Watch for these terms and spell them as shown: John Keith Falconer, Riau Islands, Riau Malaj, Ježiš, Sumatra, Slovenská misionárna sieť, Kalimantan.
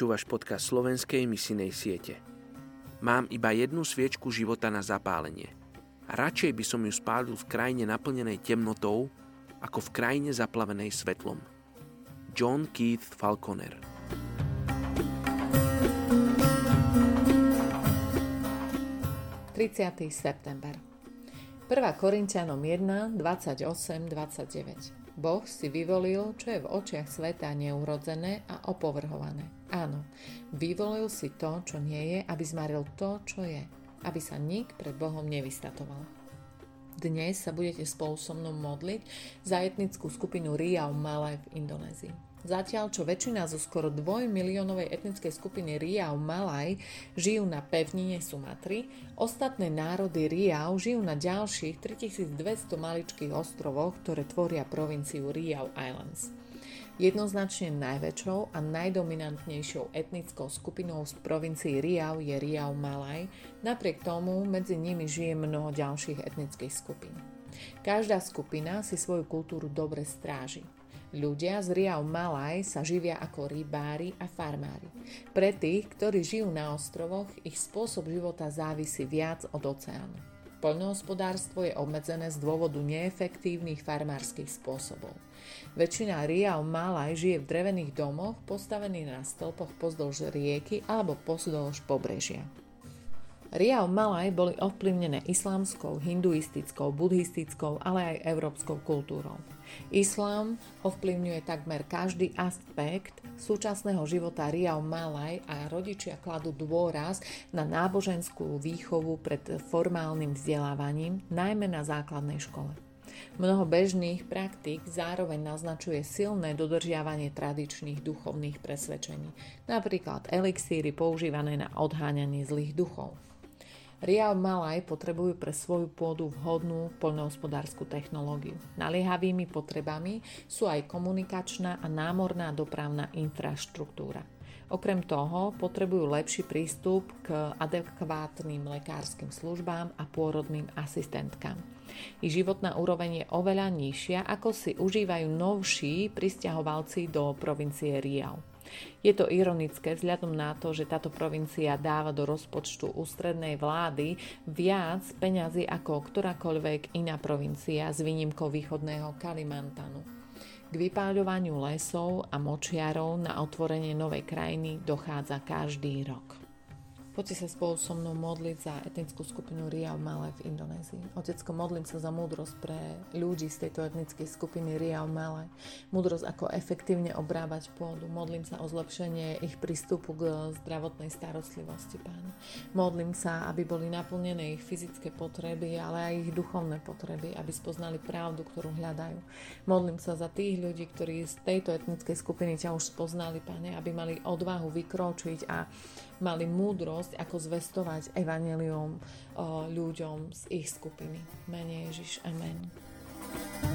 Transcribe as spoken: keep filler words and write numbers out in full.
Počúvaš podcast Slovenskej misijnej siete. Mám iba jednu sviečku života na zapálenie. A radšej by som ju spálil v krajine naplnenej temnotou, ako v krajine zaplavenej svetlom. John Keith Falconer. tridsiateho septembra prvá Korinťanom jedna, dvadsaťosem, dvadsaťdeväť. Boh si vyvolil, čo je v očiach sveta neurodzené a opovrhované. Áno, vyvolil si to, čo nie je, aby zmaril to, čo je, aby sa nik pred Bohom nevystatoval. Dnes sa budete spolu so mnou modliť za etnickú skupinu Riau Malaj v Indonézii. Zatiaľ, čo väčšina zo skoro dvojmiliónovej etnickej skupiny Riau Malaj žijú na pevnine Sumatry, ostatné národy Riau žijú na ďalších tritisícdvesto maličkých ostrovoch, ktoré tvoria provinciu Riau Islands. Jednoznačne najväčšou a najdominantnejšou etnickou skupinou z provincii Riau je Riau Malaj, napriek tomu medzi nimi žije mnoho ďalších etnických skupín. Každá skupina si svoju kultúru dobre stráži. Ľudia z Riau Malaj sa živia ako rybári a farmári. Pre tých, ktorí žijú na ostrovoch, ich spôsob života závisí viac od oceánu. Poľnohospodárstvo je obmedzené z dôvodu neefektívnych farmárskych spôsobov. Väčšina Riau Malaj žije v drevených domoch postavených na stĺpoch pozdĺž rieky alebo pozdĺž pobrežia. Riau Malaj boli ovplyvnené islamskou, hinduistickou, buddhistickou, ale aj európskou kultúrou. Islám ovplyvňuje takmer každý aspekt súčasného života Riau Malaj a rodičia kladú dôraz na náboženskú výchovu pred formálnym vzdelávaním, najmä na základnej škole. Mnoho bežných praktík zároveň naznačuje silné dodržiavanie tradičných duchovných presvedčení, napríklad elixíry používané na odháňanie zlých duchov. Riau Malaj potrebujú pre svoju pôdu vhodnú poľnohospodársku technológiu. Naliehavými potrebami sú aj komunikačná a námorná dopravná infraštruktúra. Okrem toho potrebujú lepší prístup k adekvátnym lekárskym službám a pôrodným asistentkám. Ich životná úroveň je oveľa nižšia, ako si užívajú novší prisťahovalci do provincie Riau. Je to ironické vzhľadom na to, že táto provincia dáva do rozpočtu ústrednej vlády viac peňazí ako ktorákoľvek iná provincia s výnimkou východného Kalimantanu. K vypáľovaniu lesov a močiarov na otvorenie novej krajiny dochádza každý rok. Poďte sa spolu so mnou modliť za etnickú skupinu Riau Malaj v Indonézii. Otecko, modlím sa za múdrosť pre ľudí z tejto etnickej skupiny Riau Malaj. Múdrosť, ako efektívne obrábať pôdu. Modlím sa o zlepšenie ich prístupu k zdravotnej starostlivosti, Páne. Modlím sa, aby boli naplnené ich fyzické potreby, ale aj ich duchovné potreby, aby spoznali pravdu, ktorú hľadajú. Modlím sa za tých ľudí, ktorí z tejto etnickej skupiny ťa už spoznali, Páne, aby mali odvahu vykročiť a mali múdrosť, ako zvestovať evanjelium ľuďom z ich skupiny. Mene Ježiš, amen.